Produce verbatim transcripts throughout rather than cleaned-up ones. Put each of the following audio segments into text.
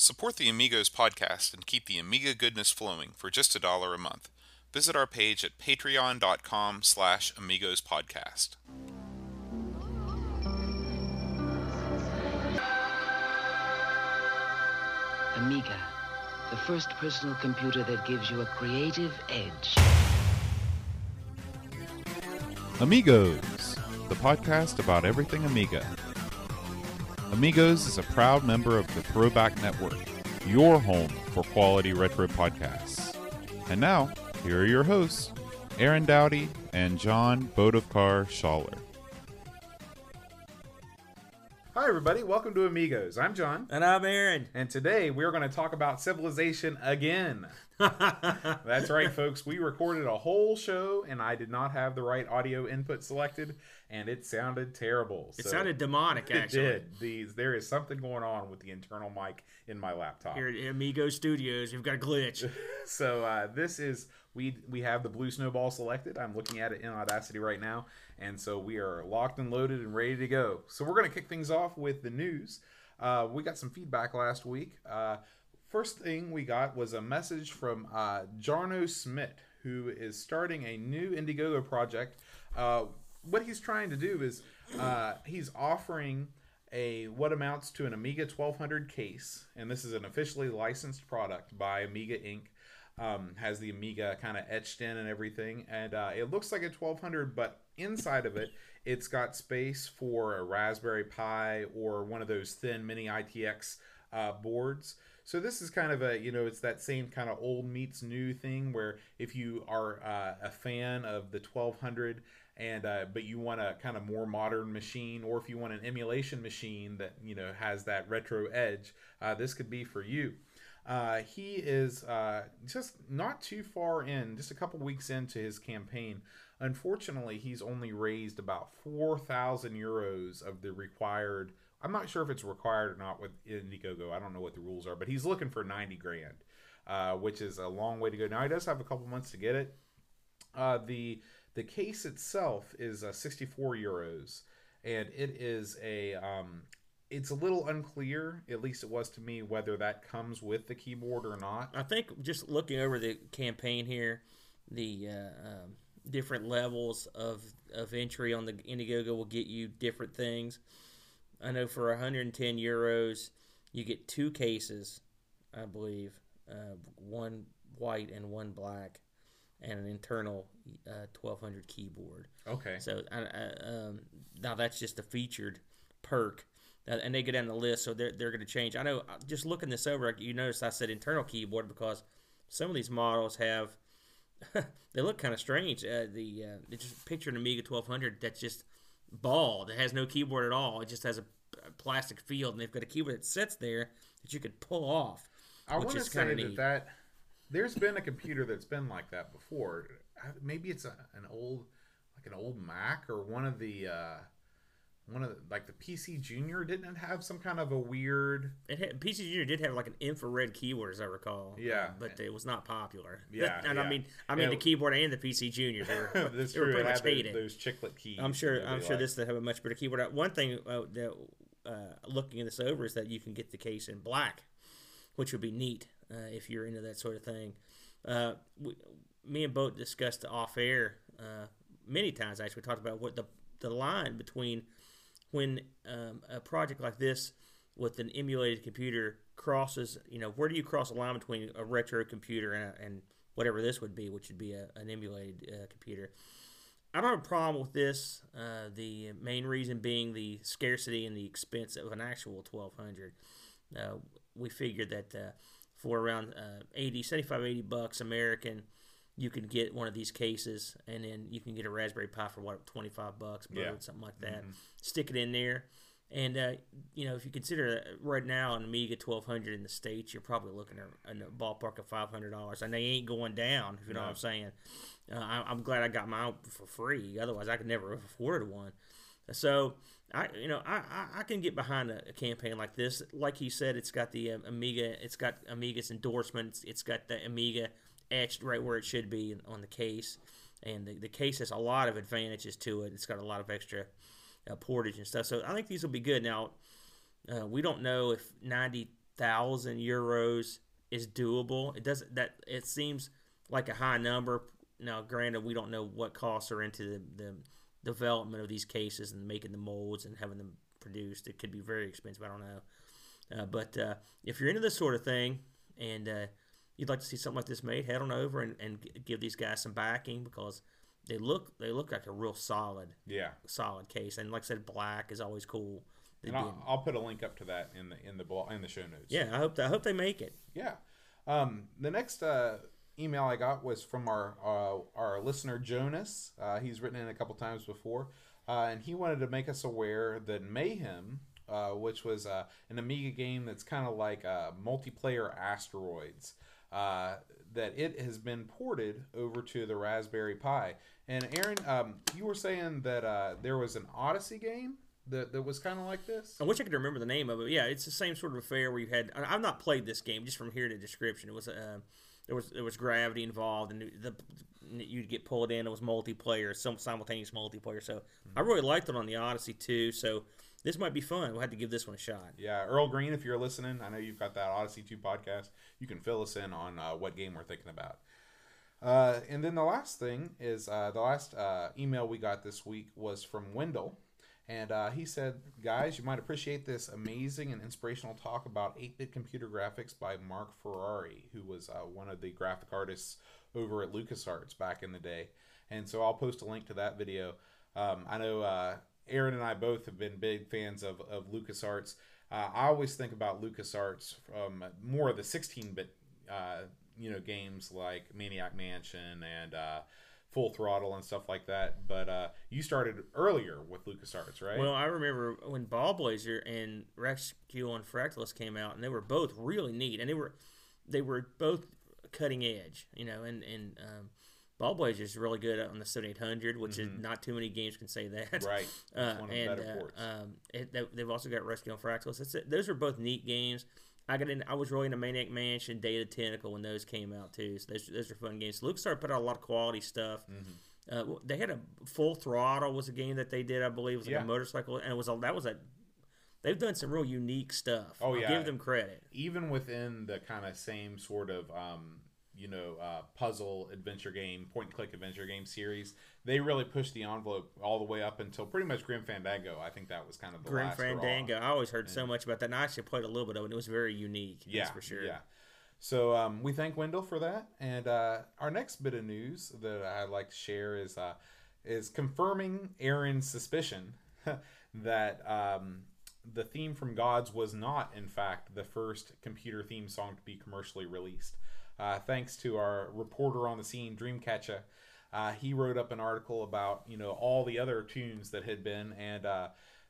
Support the Amigos podcast and keep the Amiga goodness flowing for just a dollar a month. Visit our page at patreon.com slash Amigos Podcast. Amiga, the first personal computer that gives you a creative edge. Amigos, the podcast about everything Amiga. Amigos is a proud member of the Throwback Network, your home for quality retro podcasts. And now, here are your hosts, Aaron Dowdy and John Bodekar-Schaller. Hi, everybody. Welcome to Amigos. I'm John. And I'm Aaron. And today, we're going to talk about Civilization again. That's right, folks. We recorded a whole show, and I did not have the right audio input selected, and it sounded terrible. It so sounded demonic, actually. It did. These, there is something going on with the internal mic in my laptop. Here at Amigo Studios, you've got a glitch. so uh, this is, we we have the Blue Snowball selected. I'm looking at it in Audacity right now, and so we are locked and loaded and ready to go. So we're going to kick things off with the news. Uh, we got some feedback last week. Uh First thing we got was a message from uh, Jarno Smith, who is starting a new Indiegogo project. Uh, what he's trying to do is uh, he's offering a what amounts to an Amiga twelve hundred case, and this is an officially licensed product by Amiga Incorporated. Um, has the Amiga kind of etched in and everything, and uh, it looks like a twelve hundred, but inside of it, it's got space for a Raspberry Pi or one of those thin mini I T X uh, boards. So this is kind of a, you know, it's that same kind of old meets new thing where if you are uh, a fan of the twelve hundred and uh, but you want a kind of more modern machine, or if you want an emulation machine that, you know, has that retro edge, uh, this could be for you. Uh, he is uh, just not too far in, just a couple weeks into his campaign. Unfortunately, he's only raised about four thousand euros of the required. I'm not sure if it's required or not with Indiegogo. I don't know what the rules are, but he's looking for ninety grand, uh, which is a long way to go. Now, he does have a couple months to get it. Uh, the the case itself is uh, sixty-four euros, and it is a um, it's a little unclear, at least it was to me, whether that comes with the keyboard or not. I think just looking over the campaign here, the uh, um, different levels of of entry on the Indiegogo will get you different things. I know for one hundred ten euros, you get two cases, I believe, uh, one white and one black, and an internal uh, twelve hundred keyboard. Okay. So I, I, um, now that's just a featured perk, uh, and they go down the list, so they're they're going to change. I know, just looking this over, you notice I said internal keyboard because some of these models have they look kind of strange. Uh, the uh, they just picture an Amiga twelve hundred that's just ball that has no keyboard at all. It just has a plastic field, and they've got a keyboard that sits there that you could pull off. I want to say that, that there's been a computer that's been like that before. Maybe it's a, an old, like an old Mac or one of the, uh, one of the, like the P C Junior didn't have some kind of a weird. It had, P C Junior did have like an infrared keyboard, as I recall. Yeah, but it was not popular. Yeah, and yeah. I mean, I mean yeah. the keyboard and the P C Junior, they were, that's they were pretty much hated. Those chiclet keys. I'm sure. I'm sure like. This will have a much better keyboard. One thing uh, that uh, looking this over is that you can get the case in black, which would be neat uh, if you're into that sort of thing. Uh, we, me and Boat discussed off air uh, many times. Actually, we talked about what the the line between when um, a project like this with an emulated computer crosses, you know, where do you cross a line between a retro computer and, a, and whatever this would be, which would be a, an emulated uh, computer? I don't have a problem with this. Uh, the main reason being the scarcity and the expense of an actual twelve hundred. Uh, we figured that uh, for around uh, eighty, seventy-five, eighty bucks American, you can get one of these cases, and then you can get a Raspberry Pi for what, twenty-five bucks, yeah. something like that. Mm-hmm. Stick it in there, and uh, you know, if you consider right now an Amiga twelve hundred in the States, you're probably looking at a ballpark of five hundred dollars, and they ain't going down. If you know no. what I'm saying, uh, I, I'm glad I got mine for free. Otherwise, I could never afford one. So I, you know, I, I can get behind a, a campaign like this. Like he said, it's got the uh, Amiga, it's got Amiga's endorsement, it's, it's got the Amiga etched right where it should be on the case, and the, the case has a lot of advantages to it. It's got a lot of extra uh, portage and stuff, so I think these will be good. Now uh, we don't know if ninety thousand euros is doable. It doesn't that it seems like a high number. Now, granted, we don't know what costs are into the, the development of these cases and making the molds and having them produced. It could be very expensive. I don't know. Uh, but uh, if you're into this sort of thing and uh, you'd like to see something like this made, head on over and, and give these guys some backing, because they look they look like a real solid yeah solid case. And like I said, black is always cool. They and I'll, I'll put a link up to that in the in the blog, in the show notes. Yeah, I hope that, I hope they make it. Yeah. Um, the next. Uh, email I got was from our uh, our listener Jonas. Uh, he's written in a couple times before, uh, and he wanted to make us aware that Mayhem, uh, which was uh, an Amiga game that's kind of like uh, multiplayer Asteroids, uh, that it has been ported over to the Raspberry Pi. And Aaron, um, you were saying that uh, there was an Odyssey game that, that was kind of like this? I wish I could remember the name of it. Yeah, it's the same sort of affair where you had... I've not played this game, just from here to description. It was... Uh, There was there was gravity involved, and the, the you'd get pulled in. It was multiplayer, some simultaneous multiplayer. So mm-hmm. I really liked it on the Odyssey two. So this might be fun. We'll have to give this one a shot. Yeah, Earl Green, if you're listening, I know you've got that Odyssey two podcast. You can fill us in on uh, what game we're thinking about. Uh, and then the last thing is uh, the last uh, email we got this week was from Wendell. And uh, he said, guys, you might appreciate this amazing and inspirational talk about eight-bit computer graphics by Mark Ferrari, who was uh, one of the graphic artists over at LucasArts back in the day. And so I'll post a link to that video. Um, I know uh, Aaron and I both have been big fans of, of LucasArts. Uh, I always think about LucasArts from more of the sixteen-bit uh, you know, games like Maniac Mansion and... Uh, Full Throttle and stuff like that, but uh, you started earlier with LucasArts, right? Well, I remember when Ball Blazer and Rescue on Fractalus came out, and they were both really neat, and they were they were both cutting edge, you know. And and um, Ball Blazer is really good on the seventy-eight hundred, which mm-hmm. is not too many games can say that, right? Uh, one of and the better uh, ports. Um, it, they've also got Rescue on Fractalus. That's it. Those are both neat games. I got in. I was really into Maniac Mansion, Day of the Tentacle when those came out too. So those, those are fun games. So LucasArts put out a lot of quality stuff. Mm-hmm. Uh, they had a Full Throttle was a game that they did, I believe, it was like yeah. a motorcycle, and it was a, that was a. They've done some real unique stuff. Oh I'll yeah, give them credit. Even within the kind of same sort of um, you know uh, puzzle adventure game, point and click adventure game series, they really pushed the envelope all the way up until pretty much Grim Fandango. I think that was kind of the Grim last Fandango. Draw. I always heard and, so much about that, and I actually played a little bit of it, and it was very unique, yeah, that's for sure. Yeah. So um, we thank Wendell for that. And uh, our next bit of news that I'd like to share is uh, is confirming Aaron's suspicion that um, the theme from Gods was not, in fact, the first computer theme song to be commercially released. Uh, thanks to our reporter on the scene, Dreamcatcher. Uh, he wrote up an article about, you know, all the other tunes that had been, and uh,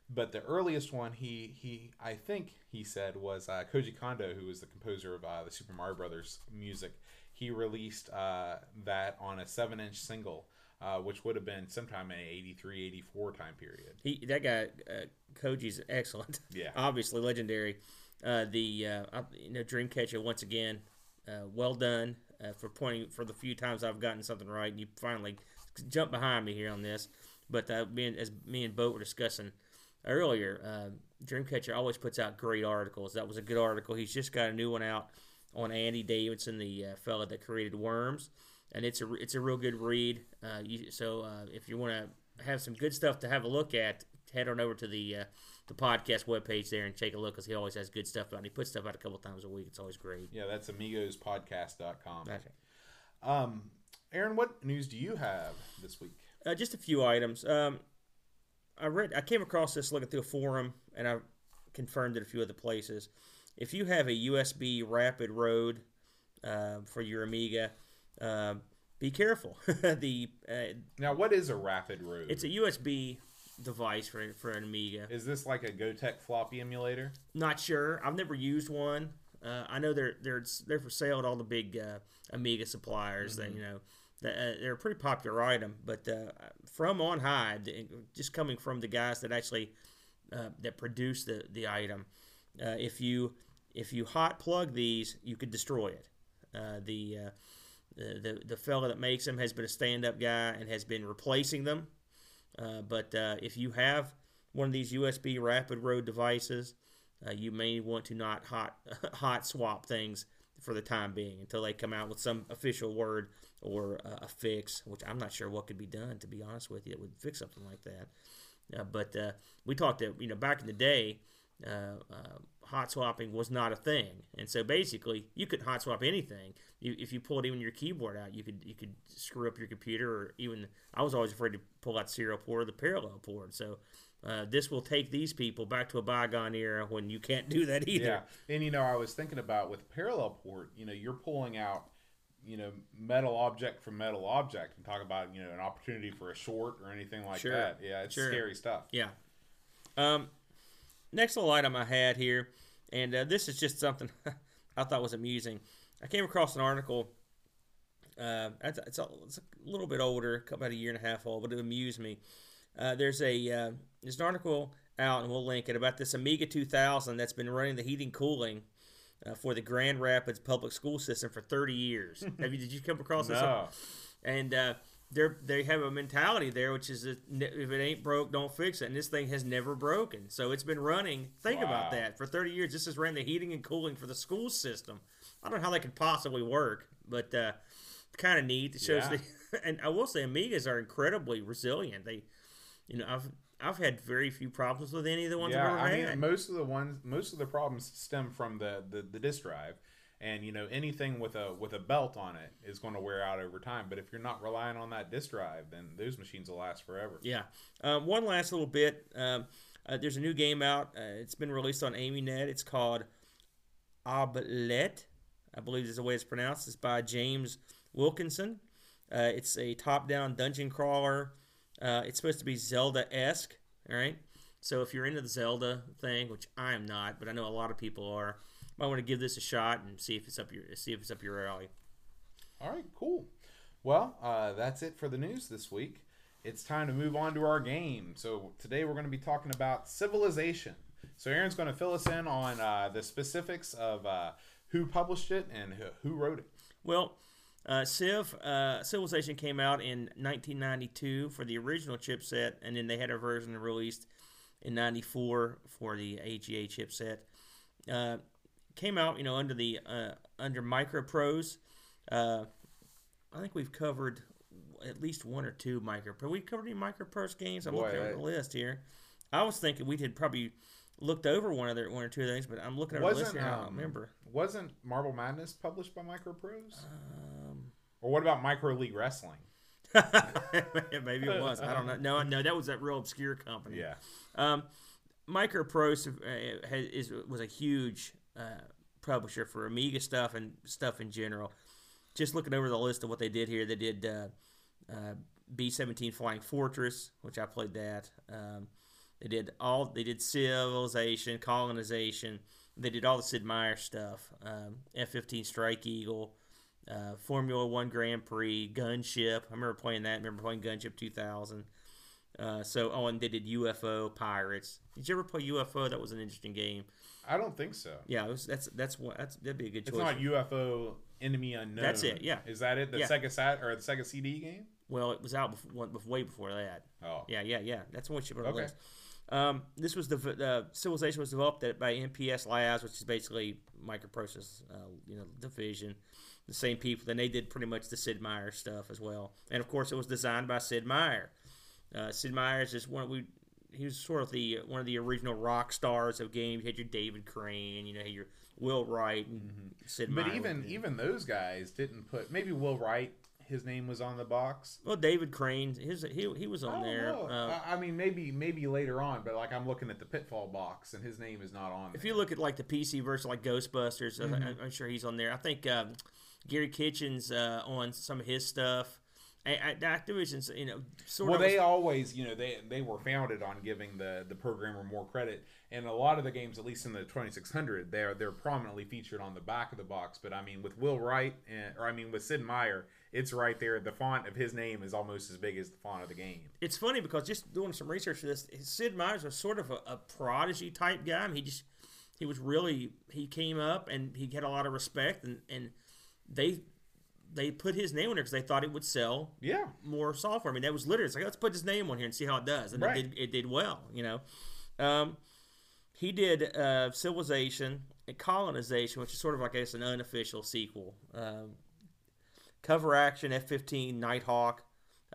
but the earliest one he he I think he said was uh, Koji Kondo, who was the composer of uh, the Super Mario Brothers music. He released uh, that on a seven-inch single, uh, which would have been sometime in the eighty-three, eighty-four time period. He that guy uh, Koji's excellent, yeah, obviously legendary. Uh, the uh, you know Dreamcatcher once again, uh, well done. Uh, for pointing for the few times I've gotten something right, you finally jumped behind me here on this. But uh, being, as me and Bo were discussing earlier, uh, Dreamcatcher always puts out great articles. That was a good article. He's just got a new one out on Andy Davidson, the uh, fella that created Worms, and it's a it's a real good read. Uh, you, so uh, if you want to have some good stuff to have a look at, head on over to the uh, the podcast webpage there and take a look, because he always has good stuff out. And he puts stuff out a couple times a week. It's always great. Yeah, that's amigos podcast dot com. That's right. Um, Aaron, what news do you have this week? Uh, just a few items. Um, I read, I came across this looking through a forum, and I confirmed it a few other places. If you have a U S B Rapid Road uh, for your Amiga, uh, be careful. the uh, now, what is a Rapid Road? It's a U S B device for for an Amiga. Is this like a GoTek floppy emulator? Not sure. I've never used one. Uh, I know they're they're they're for sale at all the big uh, Amiga suppliers. Mm-hmm. That you know, that, uh, they're a pretty popular item. But uh, from on high, just coming from the guys that actually uh, that produce the the item, uh, if you if you hot plug these, you could destroy it. Uh, the, uh, the the the fella that makes them has been a stand up guy and has been replacing them. Uh, but uh, if you have one of these U S B Rapid Road devices, Uh, you may want to not hot hot swap things for the time being until they come out with some official word or uh, a fix, which I'm not sure what could be done, to be honest with you, that would fix something like that. Uh, but uh, we talked that, you know, back in the day, uh, uh, hot swapping was not a thing. And so basically, you could hot swap anything. You, if you pulled even your keyboard out, you could you could screw up your computer, or even, I was always afraid to pull out serial port or the parallel port. So Uh, this will take these people back to a bygone era when you can't do that either. Yeah, and you know, I was thinking about with parallel port, you know, you're pulling out, you know, metal object from metal object, and talk about, you know, an opportunity for a short or anything like sure. that. Yeah, it's sure. scary stuff. Yeah. Um, next little item I had here, and uh, this is just something I thought was amusing. I came across an article. Uh, it's, it's, a, it's a little bit older, about a year and a half old, but it amused me. Uh, there's a uh, there's an article out, and we'll link it, about this Amiga two thousand that's been running the heating and cooling uh, for the Grand Rapids public school system for thirty years. Have you, did you come across this? No. And uh, they they have a mentality there, which is, if it ain't broke, don't fix it. And this thing has never broken, so it's been running. Think wow. about that for thirty years. This has ran the heating and cooling for the school system. I don't know how that could possibly work, but uh, kind of neat. It shows yeah. the, and I will say, Amigas are incredibly resilient. They You know, I've I've had very few problems with any of the ones yeah, I've ever I had. Mean, most of the ones, most of the problems stem from the, the, the disk drive, and you know, anything with a with a belt on it is going to wear out over time. But if you're not relying on that disk drive, then those machines will last forever. Yeah. Um, one last little bit. Um, uh, there's a new game out. Uh, it's been released on AmiNet. It's called Oblet, I believe is the way it's pronounced. It's by James Wilkinson. Uh, it's a top-down dungeon crawler. Uh, it's supposed to be Zelda-esque, all right? So if you're into the Zelda thing, which I am not, but I know a lot of people are, might want to give this a shot and see if it's up your see if it's up your alley. All right, cool. Well, uh, that's it for the news this week. It's time to move on to our game. So today we're going to be talking about Civilization. So Aaron's going to fill us in on uh, the specifics of uh, who published it and who wrote it. Well, Uh, Civ, uh, Civilization came out in nineteen ninety-two for the original chipset, and then they had a version released in ninety-four for the E G A chipset. Uh, came out, you know, under the uh, under Microprose. Uh, I think we've covered at least one or two Microprose. We covered any Microprose games? I'm Boy, looking at I... the list here. I was thinking we had probably looked over one other one or two things, but I'm looking at the list here. Um, I don't remember. Wasn't Marble Madness published by Microprose? Uh, Or what about Micro League Wrestling? Maybe it was. I don't know. No, no, that was that real obscure company. Yeah. Um, Microprose uh, is was a huge uh, publisher for Amiga stuff and stuff in general. Just looking over the list of what they did here, they did uh, uh, B seventeen Flying Fortress, which I played that. Um, they did all. They did Civilization, Colonization. They did all the Sid Meier stuff. Um, F fifteen Strike Eagle. Uh, Formula One Grand Prix, Gunship. I remember playing that. I remember playing Gunship two thousand. Uh, so, oh, and they did U F O, Pirates. Did you ever play U F O? That was an interesting game. I don't think so. Yeah, it was, that's that's what that's, that'd be a good choice. It's not U F O Enemy Unknown. That's it. Yeah. Is that it? The yeah. Sega Sat or the Sega C D game? Well, it was out before, way before that. Oh. Yeah, yeah, yeah. That's what you put on okay. the list. Um, this was the uh, Civilization was developed by N P S Labs, which is basically Microprose's uh, you know division. The same people, then they did pretty much the Sid Meier stuff as well, and of course it was designed by Sid Meier. Uh, Sid Meier is just one of we, he was sort of the one of the original rock stars of games. You had your David Crane, you know, your Will Wright, and mm-hmm. Sid Meier. But even even those guys didn't put maybe Will Wright, his name was on the box. Well, David Crane, his he he was on I there. Uh, I mean, maybe maybe later on, but like I'm looking at the Pitfall box, and his name is not on. If there. You look at like the P C version, like Ghostbusters, mm-hmm. I, I'm sure he's on there. I think. Um, Gary Kitchen's uh, on some of his stuff. I, I, Activision's, you know, sort well, of. Well, they was, always, you know, they they were founded on giving the, the programmer more credit, and a lot of the games, at least in the twenty-six hundred, they're they're prominently featured on the back of the box. But I mean, with Will Wright, and, or I mean, with Sid Meier, it's right there. The font of his name is almost as big as the font of the game. It's funny because just doing some research for this, Sid Meier's was sort of a, a prodigy type guy. I mean, he just he was really he came up and he had a lot of respect and and. They they put his name on there because they thought it would sell yeah. more software. I mean, that was literally, it's like, let's put his name on here and see how it does. And right. it, did, it did well, you know. Um, He did uh, Civilization and Colonization, which is sort of, I guess, an unofficial sequel. Um, cover action, F fifteen, Nighthawk,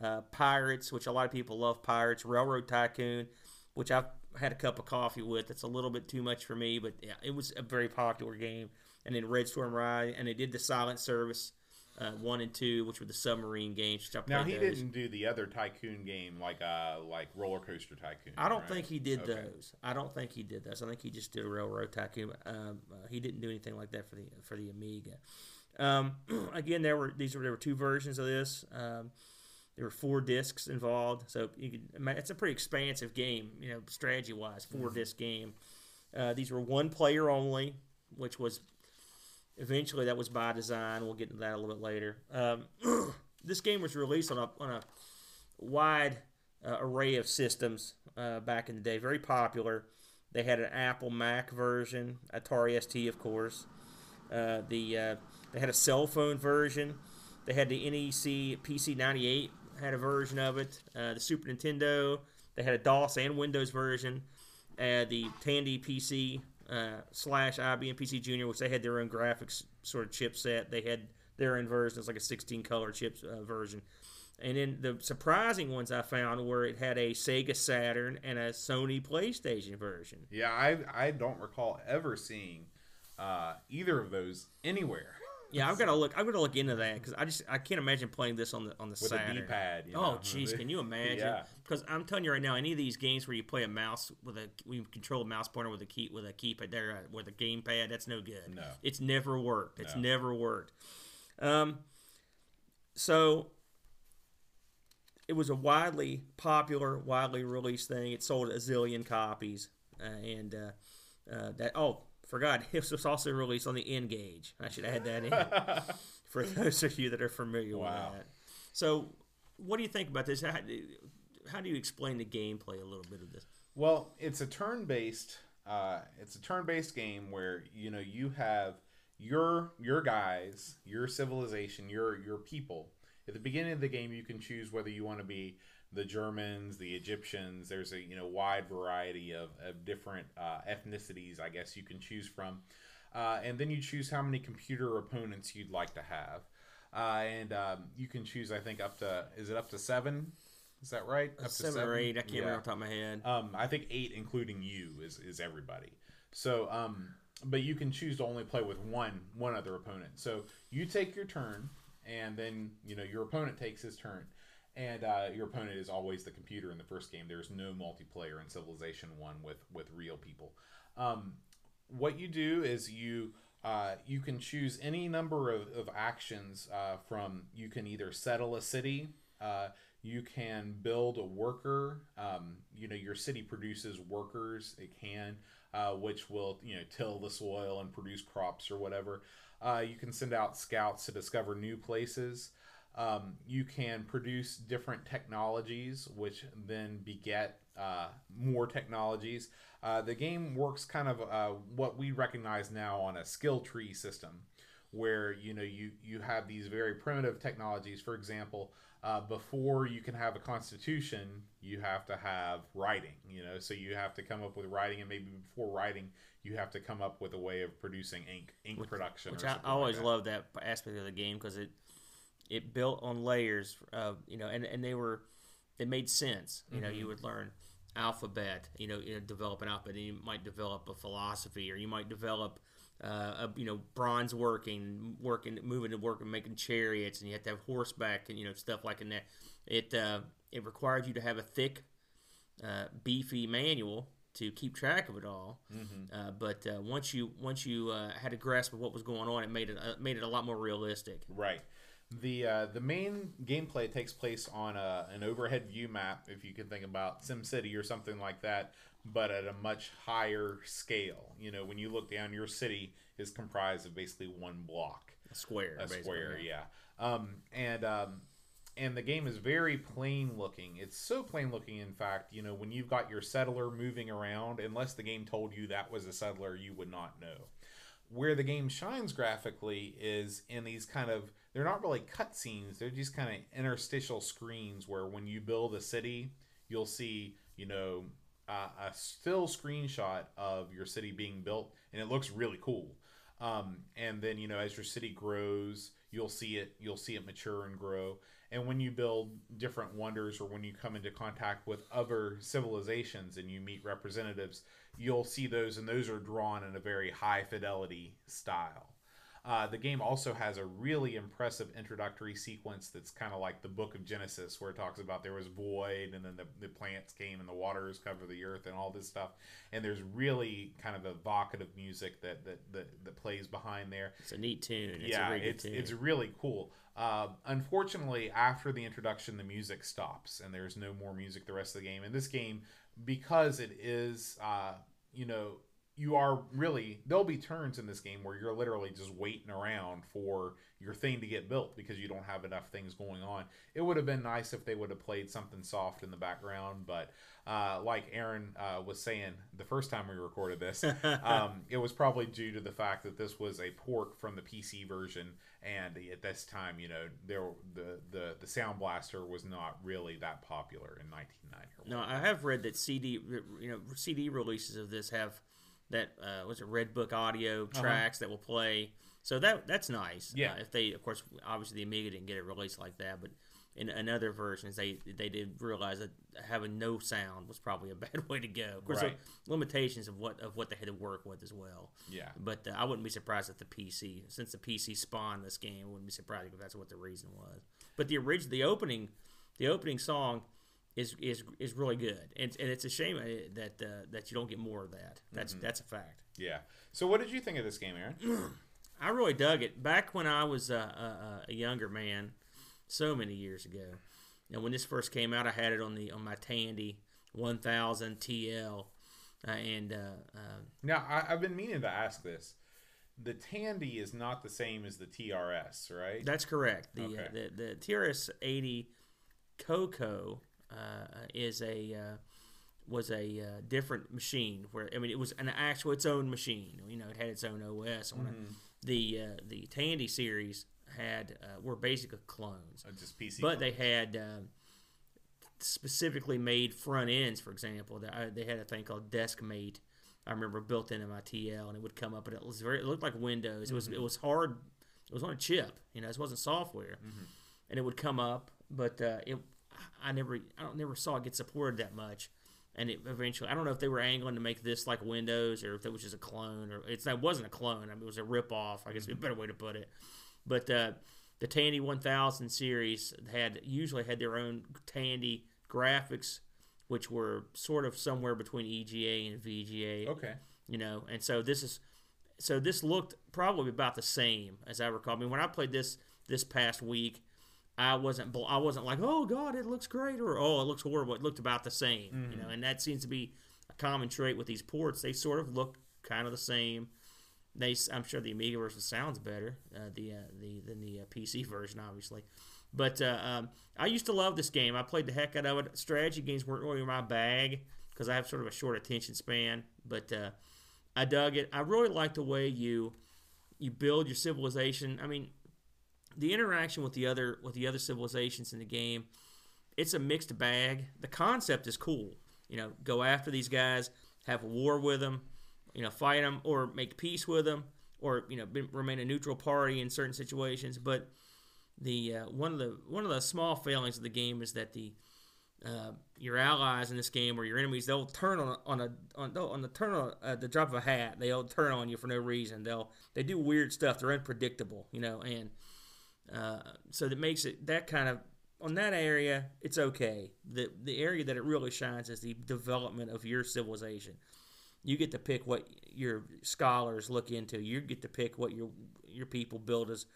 uh, Pirates, which a lot of people love Pirates, Railroad Tycoon, which I've had a cup of coffee with. It's a little bit too much for me, but yeah, it was a very popular game. And then Red Storm Ride, and they did the Silent Service uh, one and two, which were the submarine games. Which I now he those. didn't do the other tycoon game like uh like Roller Coaster Tycoon. I don't right? think he did okay. those. I don't think he did those. I think he just did Railroad Tycoon. Um, uh, he didn't do anything like that for the for the Amiga. Um, again, there were these were there were two versions of this. Um, there were four discs involved, so you could, it's a pretty expansive game, you know, strategy wise, four mm-hmm. disc game. Uh, these were one player only, which was. Eventually, that was by design. We'll get into that a little bit later. Um, this game was released on a, on a wide uh, array of systems uh, back in the day. Very popular. They had an Apple Mac version, Atari S T, of course. Uh, the uh, they had a cell phone version. They had the N E C P C ninety-eight had a version of it. Uh, the Super Nintendo. They had a DOS and Windows version. Uh, the Tandy P C. Uh, slash I B M P C Junior, which they had their own graphics sort of chipset. They had their own version. It's like a sixteen color chips uh, version. And then the surprising ones I found were it had a Sega Saturn and a Sony PlayStation version. Yeah, I I don't recall ever seeing uh, either of those anywhere. Yeah, I've got to look. I've got to look into that because I just I can't imagine playing this on the on the with Saturn. With a D-pad. You know? Oh, jeez, can you imagine? Because yeah. I'm telling you right now, any of these games where you play a mouse with a we control a mouse pointer with a key with a keypad there with a gamepad, that's no good. No, it's never worked. It's no. never worked. Um, so it was a widely popular, widely released thing. It sold a zillion copies, uh, and uh, uh, that oh. Forgot, it was also released on the N-Gage. I should add that in for those of you that are familiar wow. with that. So, what do you think about this? How do, you, how do you explain the gameplay a little bit of this? Well, it's a turn-based. Uh, it's a turn-based game where you know you have your your guys, your civilization, your your people. At the beginning of the game, you can choose whether you want to be the Germans, the Egyptians. There's a you know wide variety of, of different uh, ethnicities, I guess, you can choose from. Uh, and then you choose how many computer opponents you'd like to have. Uh, and um, you can choose, I think, up to, is it up to seven? Is that right? Up seven to seven or eight, I can't yeah. remember off the top of my head. Um, I think eight, including you, is, is everybody. So, um, but you can choose to only play with one, one other opponent. So you take your turn, and then you know your opponent takes his turn. And uh, your opponent is always the computer in the first game. There's no multiplayer in Civilization one with, with real people. Um, what you do is you uh, you can choose any number of, of actions uh, from. You can either settle a city. Uh, you can build a worker. Um, you know, your city produces workers. It can, uh, which will, you know, till the soil and produce crops or whatever. Uh, you can send out scouts to discover new places. Um, you can produce different technologies, which then beget uh, more technologies. Uh, the game works kind of uh, what we recognize now on a skill tree system, where you know you you have these very primitive technologies. For example, uh, before you can have a constitution, you have to have writing. You know, so you have to come up with writing, and maybe before writing, you have to come up with a way of producing ink, ink which, production. Which I always like love that aspect of the game because it. It built on layers, uh, you know, and, and they were, it made sense. You know, mm-hmm. you would learn alphabet, you know, you know, develop an alphabet, and you might develop a philosophy, or you might develop, uh, a, you know, bronze working, working, moving to work and making chariots, and you have to have horseback and, you know, stuff like that. It uh, it required you to have a thick, uh, beefy manual to keep track of it all. Mm-hmm. Uh, but uh, once you once you uh, had a grasp of what was going on, it made it uh, made it a lot more realistic. Right. The uh, the main gameplay takes place on a, an overhead view map, if you can think about SimCity or something like that, but at a much higher scale. You know, when you look down, your city is comprised of basically one block, a square, a square, yeah. yeah. Um, and um, and the game is very plain looking. It's so plain looking, in fact, you know, when you've got your settler moving around, unless the game told you that was a settler, you would not know. Where the game shines graphically is in these kind of, they're not really cutscenes, they're just kind of interstitial screens where when you build a city, you'll see, you know, uh, a still screenshot of your city being built, and it looks really cool. Um, and then, you know, as your city grows, you'll see it, you'll see it mature and grow. And when you build different wonders, or when you come into contact with other civilizations and you meet representatives, you'll see those, and those are drawn in a very high fidelity style. Uh, the game also has a really impressive introductory sequence that's kind of like the Book of Genesis, where it talks about there was void, and then the, the plants came and the waters covered the earth and all this stuff. And there's really kind of evocative music that that, that, that plays behind there. It's a neat tune. It's yeah, a it's, tune. It's really cool. Uh, unfortunately, after the introduction, the music stops, and there's no more music the rest of the game. And this game, because it is, uh, you know, you are really, there'll be turns in this game where you're literally just waiting around for your thing to get built because you don't have enough things going on. It would have been nice if they would have played something soft in the background, but uh, like Aaron uh, was saying the first time we recorded this, um, it was probably due to the fact that this was a port from the P C version, and at this time, you know, there the, the, the Sound Blaster was not really that popular in nineteen ninety. No, I have read that C D, you know, C D releases of this have that uh, was it Red Book audio tracks uh-huh. that will play. So that that's nice. Yeah. Uh, if they, of course, obviously the Amiga didn't get it released like that, but in, in other versions, they they did realize that having no sound was probably a bad way to go. Of course, right. The limitations of what of what they had to work with as well. Yeah. But uh, I wouldn't be surprised if the P C, since the P C spawned this game, I wouldn't be surprised if that's what the reason was. But the original, the opening, the opening song is is is really good, and and it's a shame that uh, that you don't get more of that. That's mm-hmm. that's a fact. Yeah. So what did you think of this game, Aaron? I really dug it. Back when I was a, a, a younger man, so many years ago, and when this first came out, I had it on the on my Tandy one thousand T L. Uh, and uh, uh, now I, I've been meaning to ask this. The Tandy is not the same as the T R S, right? That's correct. The okay. uh, the, the T R S eighty Coco. Uh, is a uh, was a uh, different machine where I mean it was an actual its own machine. You know, it had its own O S on mm-hmm. it. The uh, the Tandy series had uh, were basically clones, oh, just P C, but clones. They had uh, specifically made front ends. For example, they had a thing called DeskMate. I remember built into my T L, and it would come up, and it was very, it looked like Windows. Mm-hmm. It was it was hard. It was on a chip. You know, this wasn't software, mm-hmm. and it would come up, but uh, it. I never, I don't, never saw it get supported that much, and it eventually. I don't know if they were angling to make this like Windows, or if that was just a clone, or it's that wasn't a clone. I mean, it was a ripoff. I guess mm-hmm. would be a better way to put it. But uh, the Tandy one thousand series had usually had their own Tandy graphics, which were sort of somewhere between E G A and V G A. Okay, you know, and so this is, so this looked probably about the same as I recall. I mean, when I played this this past week. I wasn't I wasn't like, oh, God, it looks great, or, oh, it looks horrible. It looked about the same, mm-hmm. you know, and that seems to be a common trait with these ports. They sort of look kind of the same. They, I'm sure the Amiga version sounds better uh, the, uh, the than the uh, P C version, obviously. But uh, um, I used to love this game. I played the heck out of it. Strategy games weren't really my bag because I have sort of a short attention span, but uh, I dug it. I really liked the way you you build your civilization. I mean, the interaction with the other with the other civilizations in the game, it's a mixed bag. The concept is cool. You know, go after these guys, have a war with them, you know, fight them or make peace with them, or you know, be, remain a neutral party in certain situations. But the uh, one of the one of the small failings of the game is that the uh, your allies in this game or your enemies, they'll turn on on a on, on the turn on uh, the drop of a hat. They'll turn on you for no reason. They'll they do weird stuff. They're unpredictable. You know, and Uh, so that makes it that kind of on that area it's okay. The the area that it really shines is the development of your civilization. You get to pick what your scholars look into. You get to pick what your your people build as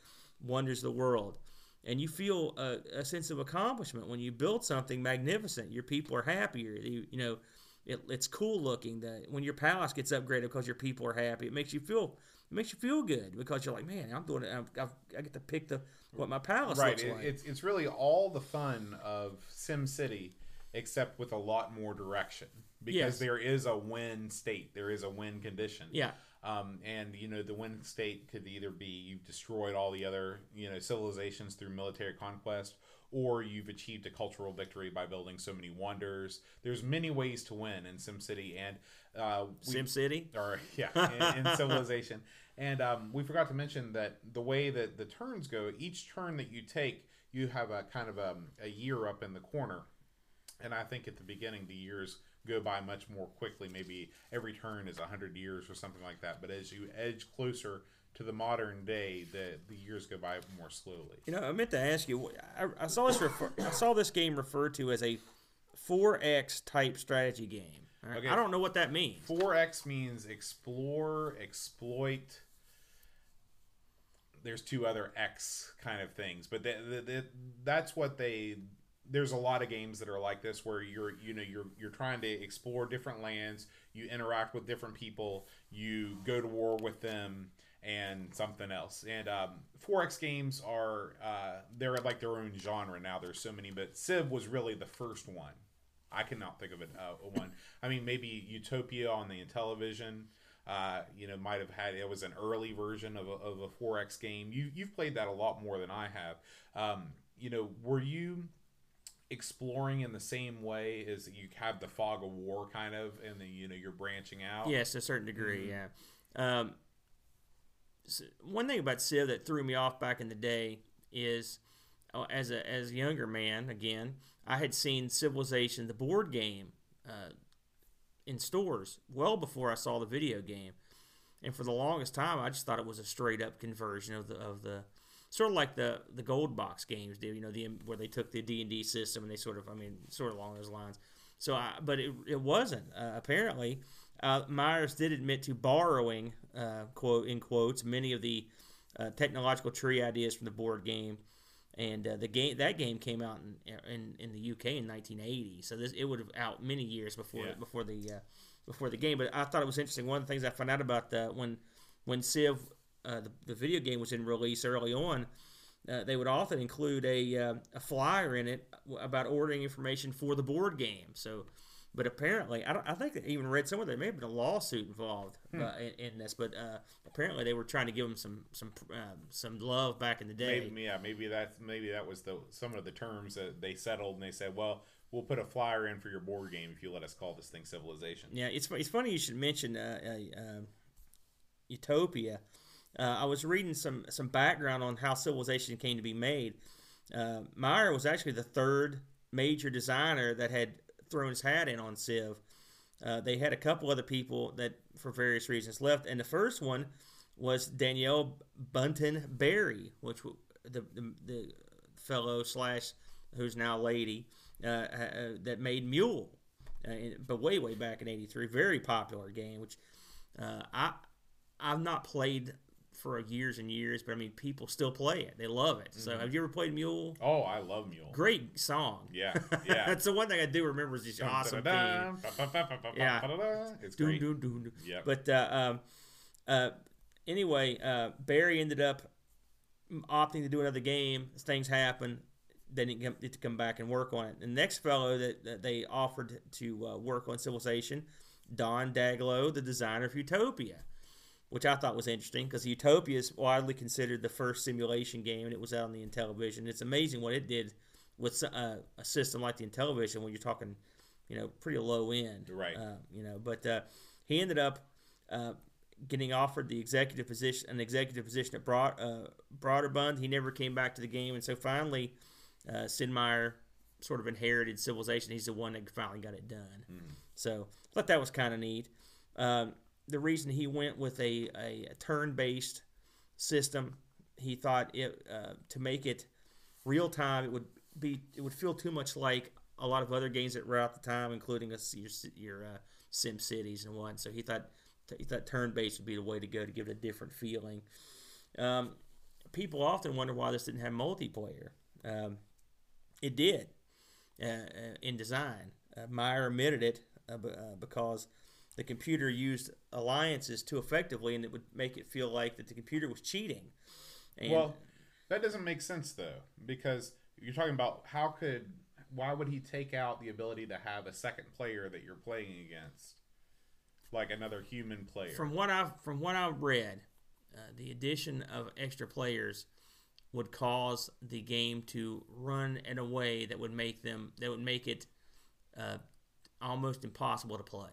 wonders of the world, and you feel a, a sense of accomplishment when you build something magnificent. Your people are happier. You, you know, it, it's cool looking. That when your palace gets upgraded because your people are happy, it makes you feel. It makes you feel good because you're like, man, I'm doing it. I've, I've, I get to pick the what my palace right. looks it, like. It's it's really all the fun of SimCity, except with a lot more direction because yes. there is a win state, there is a win condition. Yeah, Um, and, you know, the win state could either be you've destroyed all the other, you know, civilizations through military conquest, or you've achieved a cultural victory by building so many wonders. There's many ways to win in SimCity and uh, we, SimCity, or yeah, in, in Civilization. And um, we forgot to mention that the way that the turns go, each turn that you take, you have a kind of a, a year up in the corner. And I think at the beginning, the years go by much more quickly. Maybe every turn is one hundred years or something like that. But as you edge closer to the modern day, the, the years go by more slowly. You know, I meant to ask you, I, I saw this refer, I saw this game referred to as a four X type strategy game. Right? Okay. I don't know what that means. four X means explore, exploit. There's two other X kind of things. But they, they, they, that's what they... There's a lot of games that are like this where you're, you know, you're you're trying to explore different lands, you interact with different people, you go to war with them, and something else. And um, four X games are uh, they're like their own genre now. There's so many, but Civ was really the first one. I cannot think of it, uh, one. I mean, maybe Utopia on the Intellivision, uh, you know, might have had it was an early version of a, of a four X game. You you've played that a lot more than I have. Um, you know, were you exploring in the same way as you have the fog of war kind of, and then, you know, you're branching out? Yes, to a certain degree, mm-hmm. yeah. Um, so one thing about Civ that threw me off back in the day is, oh, as a as a younger man, again, I had seen Civilization, the board game, uh, in stores well before I saw the video game. And for the longest time, I just thought it was a straight-up conversion of the of the... Sort of like the the Gold Box games do, you know, the where they took the D and D system and they sort of, I mean, sort of along those lines. So, I, but it it wasn't uh, apparently. Uh, Myers did admit to borrowing, uh, quote in quotes, many of the uh, technological tree ideas from the board game, and uh, the game that game came out in in, in the U K in nineteen eighty. So this it would have out many years before yeah. before the uh, before the game. But I thought it was interesting. One of the things I found out about the, when when Civ. Uh, the, the video game was in release early on, uh, they would often include a uh, a flyer in it about ordering information for the board game. So, but apparently, I, don't, I think I even read somewhere there may have been a lawsuit involved uh, hmm. in, in this. But uh, apparently, they were trying to give them some some um, some love back in the day. Maybe, yeah, maybe that maybe that was the some of the terms that they settled, and they said, well, we'll put a flyer in for your board game if you let us call this thing Civilization. Yeah, it's it's funny you should mention uh, uh, uh, Utopia. Uh, I was reading some, some background on how Civilization came to be made. Uh, Meier was actually the third major designer that had thrown his hat in on Civ. Uh, they had a couple other people that, for various reasons, left. And the first one was Danielle Bunton Berry, which the, the, the fellow slash who's now lady uh, uh, that made Mule. Uh, but way, way back in eighty-three, very popular game, which uh, I, I've not played for years and years, but I mean, people still play it. They love it. So, mm-hmm. Have you ever played Mule? Oh, I love Mule. Great song. Yeah, yeah. That's the one thing I do remember is this awesome theme. Yeah, it's great. Doom, doom, doom. Yep. But uh, um, uh, anyway, uh, Barry ended up opting to do another game. Things happened. They didn't get to come back and work on it. The next fellow that, that they offered to uh, work on Civilization, Don Daglow, the designer of Utopia, which I thought was interesting because Utopia is widely considered the first simulation game, and it was out on the Intellivision. It's amazing what it did with uh, a system like the Intellivision when you're talking, you know, pretty low end, right? Uh, you know, but uh, he ended up uh, getting offered the executive position, an executive position at Broad, uh, Broderbund. He never came back to the game, and so finally, uh, Sid Meier sort of inherited Civilization. He's the one that finally got it done. Mm. So I thought that was kind of neat. Um, The reason he went with a, a, a turn-based system, he thought it uh, to make it real-time. It would be it would feel too much like a lot of other games that were out at the time, including a, your your uh, Sim Cities and what. So he thought he thought turn-based would be the way to go to give it a different feeling. Um, people often wonder why this didn't have multiplayer. Um, it did uh, in design. Uh, Meier admitted it uh, uh, because the computer used alliances too effectively, and it would make it feel like that the computer was cheating. And well, that doesn't make sense, though, because you're talking about how could, why would he take out the ability to have a second player that you're playing against? like another human player. From what I from what I read, uh, the addition of extra players would cause the game to run in a way that would make them that would make it uh, almost impossible to play.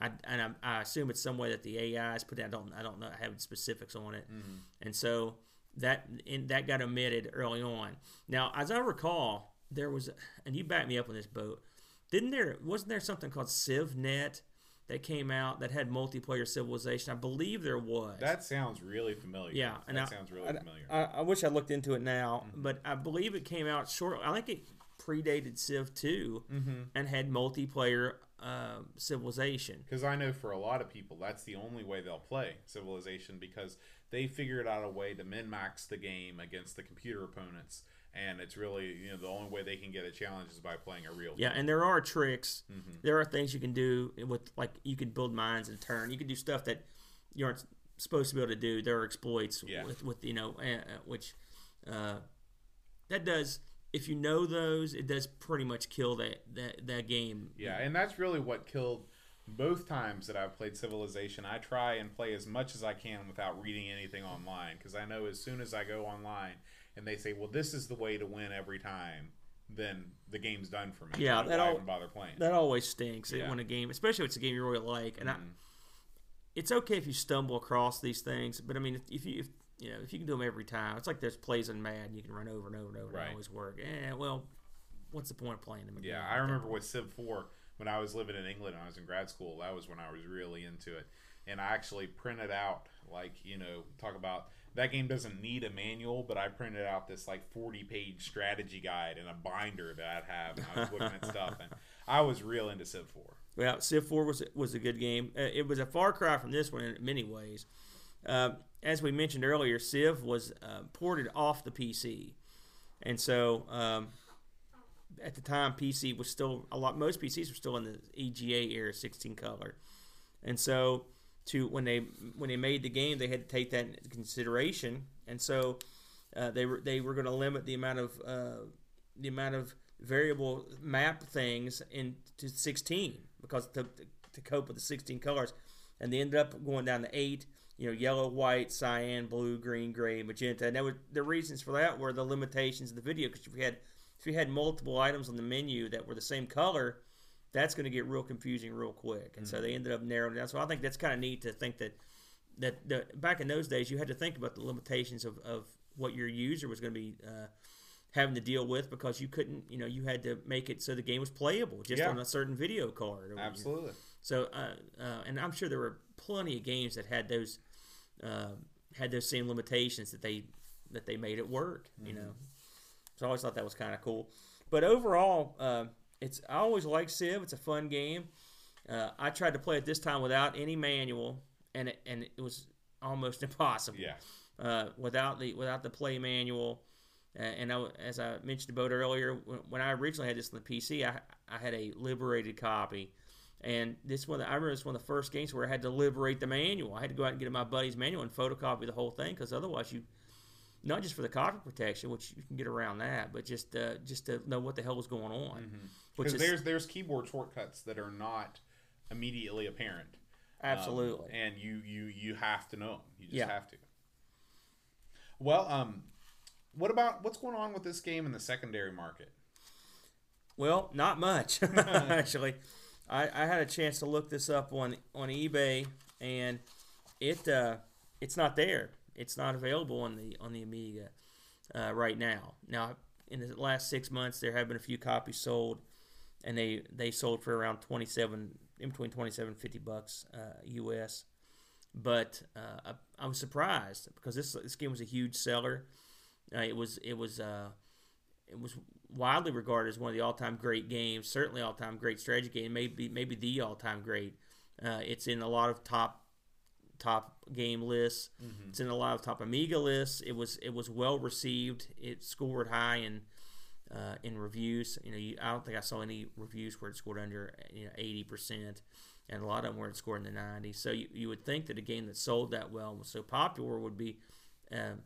I, and I, I assume it's some way that the A I is put down. I don't I don't know. I have specifics on it, mm-hmm. and so that in, that got omitted early on. Now, as I recall, there was, and you backed me up on this boat. Didn't there? Wasn't there something called CivNet that came out that had multiplayer civilization? I believe there was. That sounds really familiar. Yeah, and that I, sounds really I, familiar. I, I wish I looked into it now, mm-hmm. but I believe it came out short. I think it predated Civ two mm-hmm. and had multiplayer uh, civilization. Because I know for a lot of people, that's the only way they'll play Civilization, because they figured out a way to min-max the game against the computer opponents. And it's really, you know, the only way they can get a challenge is by playing a real game. Yeah, and there are tricks. Mm-hmm. There are things you can do with, like, you can build mines in turn. You can do stuff that you aren't supposed to be able to do. There are exploits yeah. with, with, you know, uh, which uh, that does, if you know those, it does pretty much kill that, that, that game. Yeah, and that's really what killed both times that I've played Civilization. I try and play as much as I can without reading anything online, because I know as soon as I go online and they say, well, this is the way to win every time, then the game's done for me. Yeah, I don't bother playing. That always stinks yeah. when a game, especially if it's a game you really like. And mm-hmm. I, it's okay if you stumble across these things, but I mean, if you if you know if you can do them every time, it's like there's plays in Madden you can run over and over and over right. and always work. Eh, well, what's the point of playing them? Yeah, I remember with Civ four when I was living in England and I was in grad school. That was when I was really into it, and I actually printed out, like, you know, talk about. That game doesn't need a manual, but I printed out this like forty-page strategy guide and a binder that I'd have, and I was looking at stuff, and I was real into Civ four. Well, Civ four was was a good game. Uh, it was a far cry from this one in many ways. Uh, as we mentioned earlier, Civ was uh, ported off the P C, and so um, at the time, P C was still a lot. Most P Cs were still in the E G A era, sixteen color, and so. To when they when they made the game, they had to take that into consideration, and so uh, they were they were going to limit the amount of uh, the amount of variable map things in to sixteen because to, to cope with the sixteen colors, and they ended up going down to eight. You know, yellow, white, cyan, blue, green, gray, magenta. And that was, the reasons for that were the limitations of the video, because if we had if we had multiple items on the menu that were the same color, that's going to get real confusing real quick. And mm-hmm. so they ended up narrowing it down. So I think that's kind of neat to think that that the, back in those days, you had to think about the limitations of, of what your user was going to be uh, having to deal with, because you couldn't, you know, you had to make it so the game was playable just yeah. on a certain video card. Or, Absolutely. You know. So, uh, uh, and I'm sure there were plenty of games that had those uh, had those same limitations that they that they made it work, mm-hmm. you know. So I always thought that was kind of cool. But overall, uh, It's I always like Civ. It's a fun game. Uh, I tried to play it this time without any manual, and it, and it was almost impossible. Yeah. Uh, without the without the play manual, uh, and I, as I mentioned about earlier, when, when I originally had this on the P C, I I had a liberated copy, and this one I remember it's one of the first games where I had to liberate the manual. I had to go out and get my buddy's manual and photocopy the whole thing, because otherwise you. Not just for the copy protection, which you can get around that, but just uh, just to know what the hell was going on. Because mm-hmm. there's there's keyboard shortcuts that are not immediately apparent. Absolutely. Um, and you, you you have to know them. You just yeah. have to. Well, um, what about what's going on with this game in the secondary market? Well, not much actually. I, I had a chance to look this up on on eBay, and it uh, it's not there. It's not available on the on the Amiga uh, right now. Now, in the last six months, there have been a few copies sold, and they, they sold for around twenty seven, in between twenty seven and fifty bucks uh, U S. But uh, I, I was surprised, because this this game was a huge seller. Uh, it was it was uh, it was widely regarded as one of the all time great games. Certainly, all time great strategy game. Maybe maybe the all time great. Uh, it's in a lot of top. top game lists. Mm-hmm. It's in a lot of top Amiga lists. It was it was well received. It scored high in uh, in reviews. You know, you, I don't think I saw any reviews where it scored under you know eighty percent, and a lot of them where it scored in the nineties. So you, you would think that a game that sold that well and was so popular would be uh,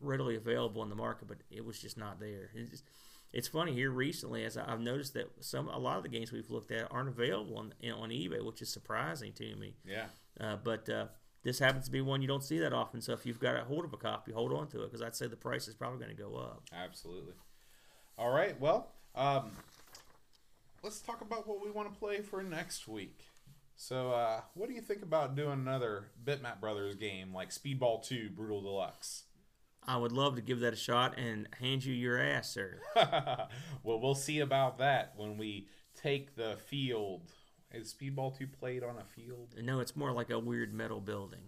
readily available in the market, but it was just not there. It's just, it's funny here recently, as I've noticed that some a lot of the games we've looked at aren't available on on eBay, which is surprising to me. Yeah. Uh, but uh, this happens to be one you don't see that often. So if you've got a hold of a copy, hold on to it, because I'd say the price is probably going to go up. Absolutely. All right. Well, um, let's talk about what we want to play for next week. So uh, what do you think about doing another Bitmap Brothers game like Speedball two Brutal Deluxe? I would love to give that a shot and hand you your ass, sir. Well, we'll see about that when we take the field. Is Speedball two played on a field? No, it's more like a weird metal building.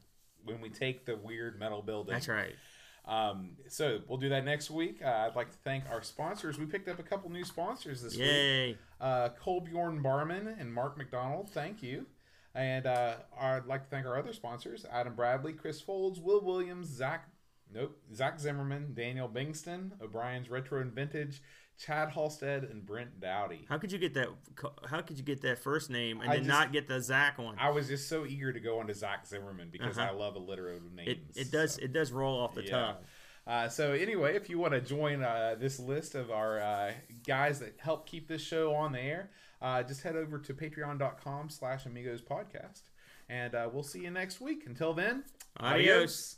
When we take the weird metal building. That's right. Um, so we'll do that next week. Uh, I'd like to thank our sponsors. We picked up a couple new sponsors this Yay. week. Uh, Colbjorn Barman and Mark McDonald, thank you. And uh, I'd like to thank our other sponsors, Adam Bradley, Chris Folds, Will Williams, Zach Nope, Zach Zimmerman, Daniel Bingston, O'Brien's Retro and Vintage, Chad Halstead, and Brent Dowdy. How could you get that? How could you get that first name and I then just, not get the Zach one? I was just so eager to go on to Zach Zimmerman because uh-huh. I love alliterative names. It, it does. So. It does roll off the yeah. tongue. Uh, so anyway, if you want to join uh, this list of our uh, guys that help keep this show on the air, uh, just head over to patreon dot com slash amigos podcast, and uh, we'll see you next week. Until then, adios. adios.